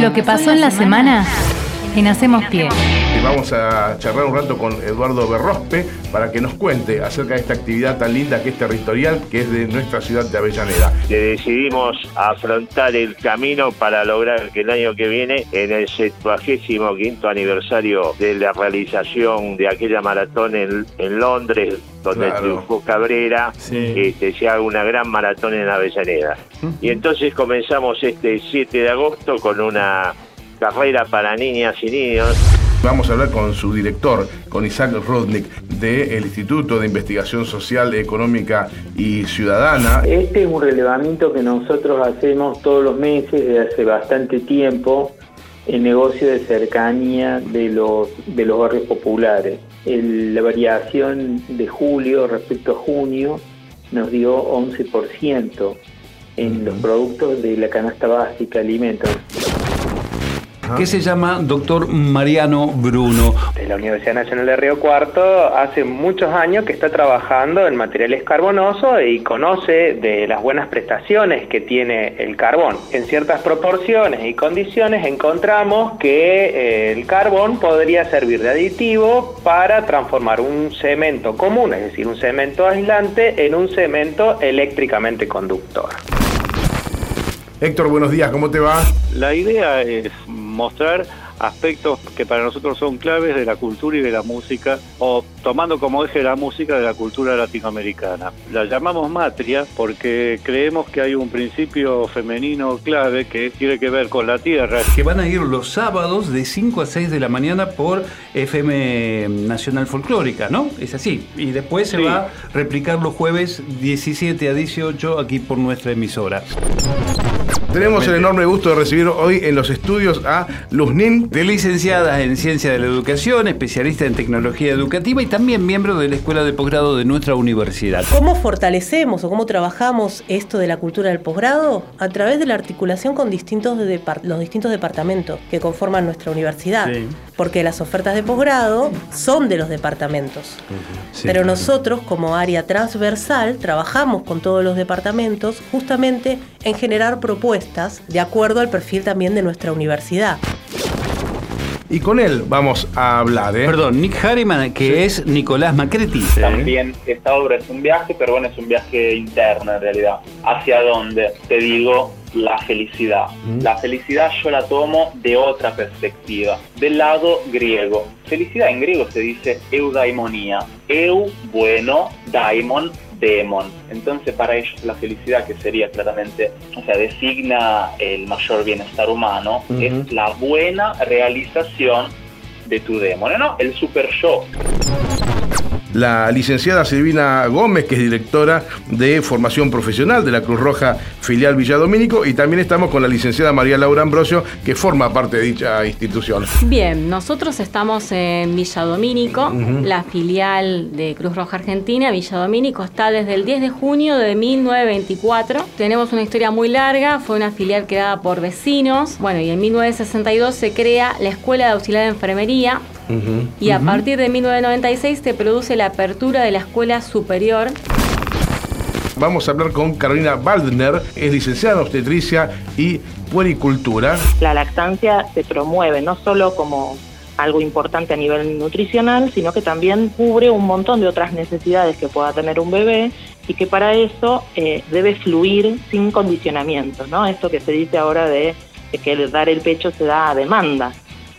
Lo que pasó en la semana en Hacemos Pie. Vamos a charlar un rato con Eduardo Berrospé para que nos cuente acerca de esta actividad tan linda que es territorial, que es de nuestra ciudad de Avellaneda. Decidimos afrontar el camino para lograr que el año que viene, en el 75º aniversario de la realización de aquella maratón en Londres, donde triunfó Cabrera, se haga una gran maratón en Avellaneda. Y entonces comenzamos este 7 de agosto con una carrera para niñas y niños. Vamos a hablar con su director, con Isaac Rudnick, del Instituto de Investigación Social, Económica y Ciudadana. Este es un relevamiento que nosotros hacemos todos los meses desde hace bastante tiempo, el negocio de cercanía de los barrios populares. La variación de julio respecto a junio nos dio 11% en los productos de la canasta básica, alimentos. Que se llama doctor Mariano Bruno. De la Universidad Nacional de Río Cuarto hace muchos años que está trabajando en materiales carbonosos y conoce de las buenas prestaciones que tiene el carbón. En ciertas proporciones y condiciones encontramos que el carbón podría servir de aditivo para transformar un cemento común, es decir, un cemento aislante, en un cemento eléctricamente conductor. Héctor, buenos días, ¿cómo te va? La idea es mostrar aspectos que para nosotros son claves de la cultura y de la música, o tomando como eje la música de la cultura latinoamericana. La llamamos matria porque creemos que hay un principio femenino clave que tiene que ver con la tierra. Que van a ir los sábados de 5 a 6 de la mañana por FM Nacional Folclórica, ¿no? Es así. Y después se va a replicar los jueves 17 a 18 aquí por nuestra emisora. Tenemos el enorme gusto de recibir hoy en los estudios a Luznin, licenciada en Ciencia de la Educación, especialista en Tecnología Educativa y también miembro de la Escuela de Posgrado de nuestra universidad. ¿Cómo fortalecemos o cómo trabajamos esto de la cultura del posgrado? A través de la articulación con los distintos departamentos que conforman nuestra universidad. Sí. Porque las ofertas de posgrado son de los departamentos. Sí. Pero nosotros, como área transversal, trabajamos con todos los departamentos justamente en generar propuestas de acuerdo al perfil también de nuestra universidad. Y con él vamos a hablar, Perdón, Nick Harriman, que es Nicolás Macretti. También esta obra es un viaje, pero bueno, es un viaje interno en realidad. ¿Hacia dónde? Te digo, la felicidad. La felicidad yo la tomo de otra perspectiva, del lado griego. Felicidad en griego se dice eudaimonía. Eu, bueno, daimon, demon. Entonces para ellos la felicidad, que sería claramente, o sea, designa el mayor bienestar humano, es la buena realización de tu demonio, ¿no? El super yo. La licenciada Silvina Gómez, que es directora de formación profesional de la Cruz Roja filial Villa Domínico, y también estamos con la licenciada María Laura Ambrosio, que forma parte de dicha institución. Bien, nosotros estamos en Villa Domínico, la filial de Cruz Roja Argentina. Villa Domínico está desde el 10 de junio de 1924. Tenemos una historia muy larga, fue una filial creada por vecinos. Bueno, y en 1962 se crea la Escuela de Auxiliar de Enfermería. Y a partir de 1996 se produce la apertura de la Escuela Superior. Vamos a hablar con Carolina Baldner, es licenciada en obstetricia y puericultura. La lactancia se promueve no solo como algo importante a nivel nutricional, sino que también cubre un montón de otras necesidades que pueda tener un bebé y que para eso debe fluir sin condicionamientos, ¿no? Esto que se dice ahora de que el dar el pecho se da a demanda.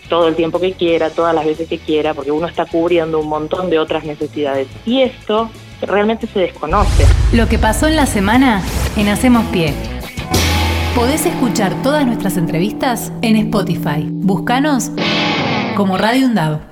Todo el tiempo que quiera, todas las veces que quiera, porque uno está cubriendo un montón de otras necesidades. Y esto realmente se desconoce. Lo que pasó en la semana en Hacemos Pie. Podés escuchar todas nuestras entrevistas en Spotify. Búscanos como Radio Undav.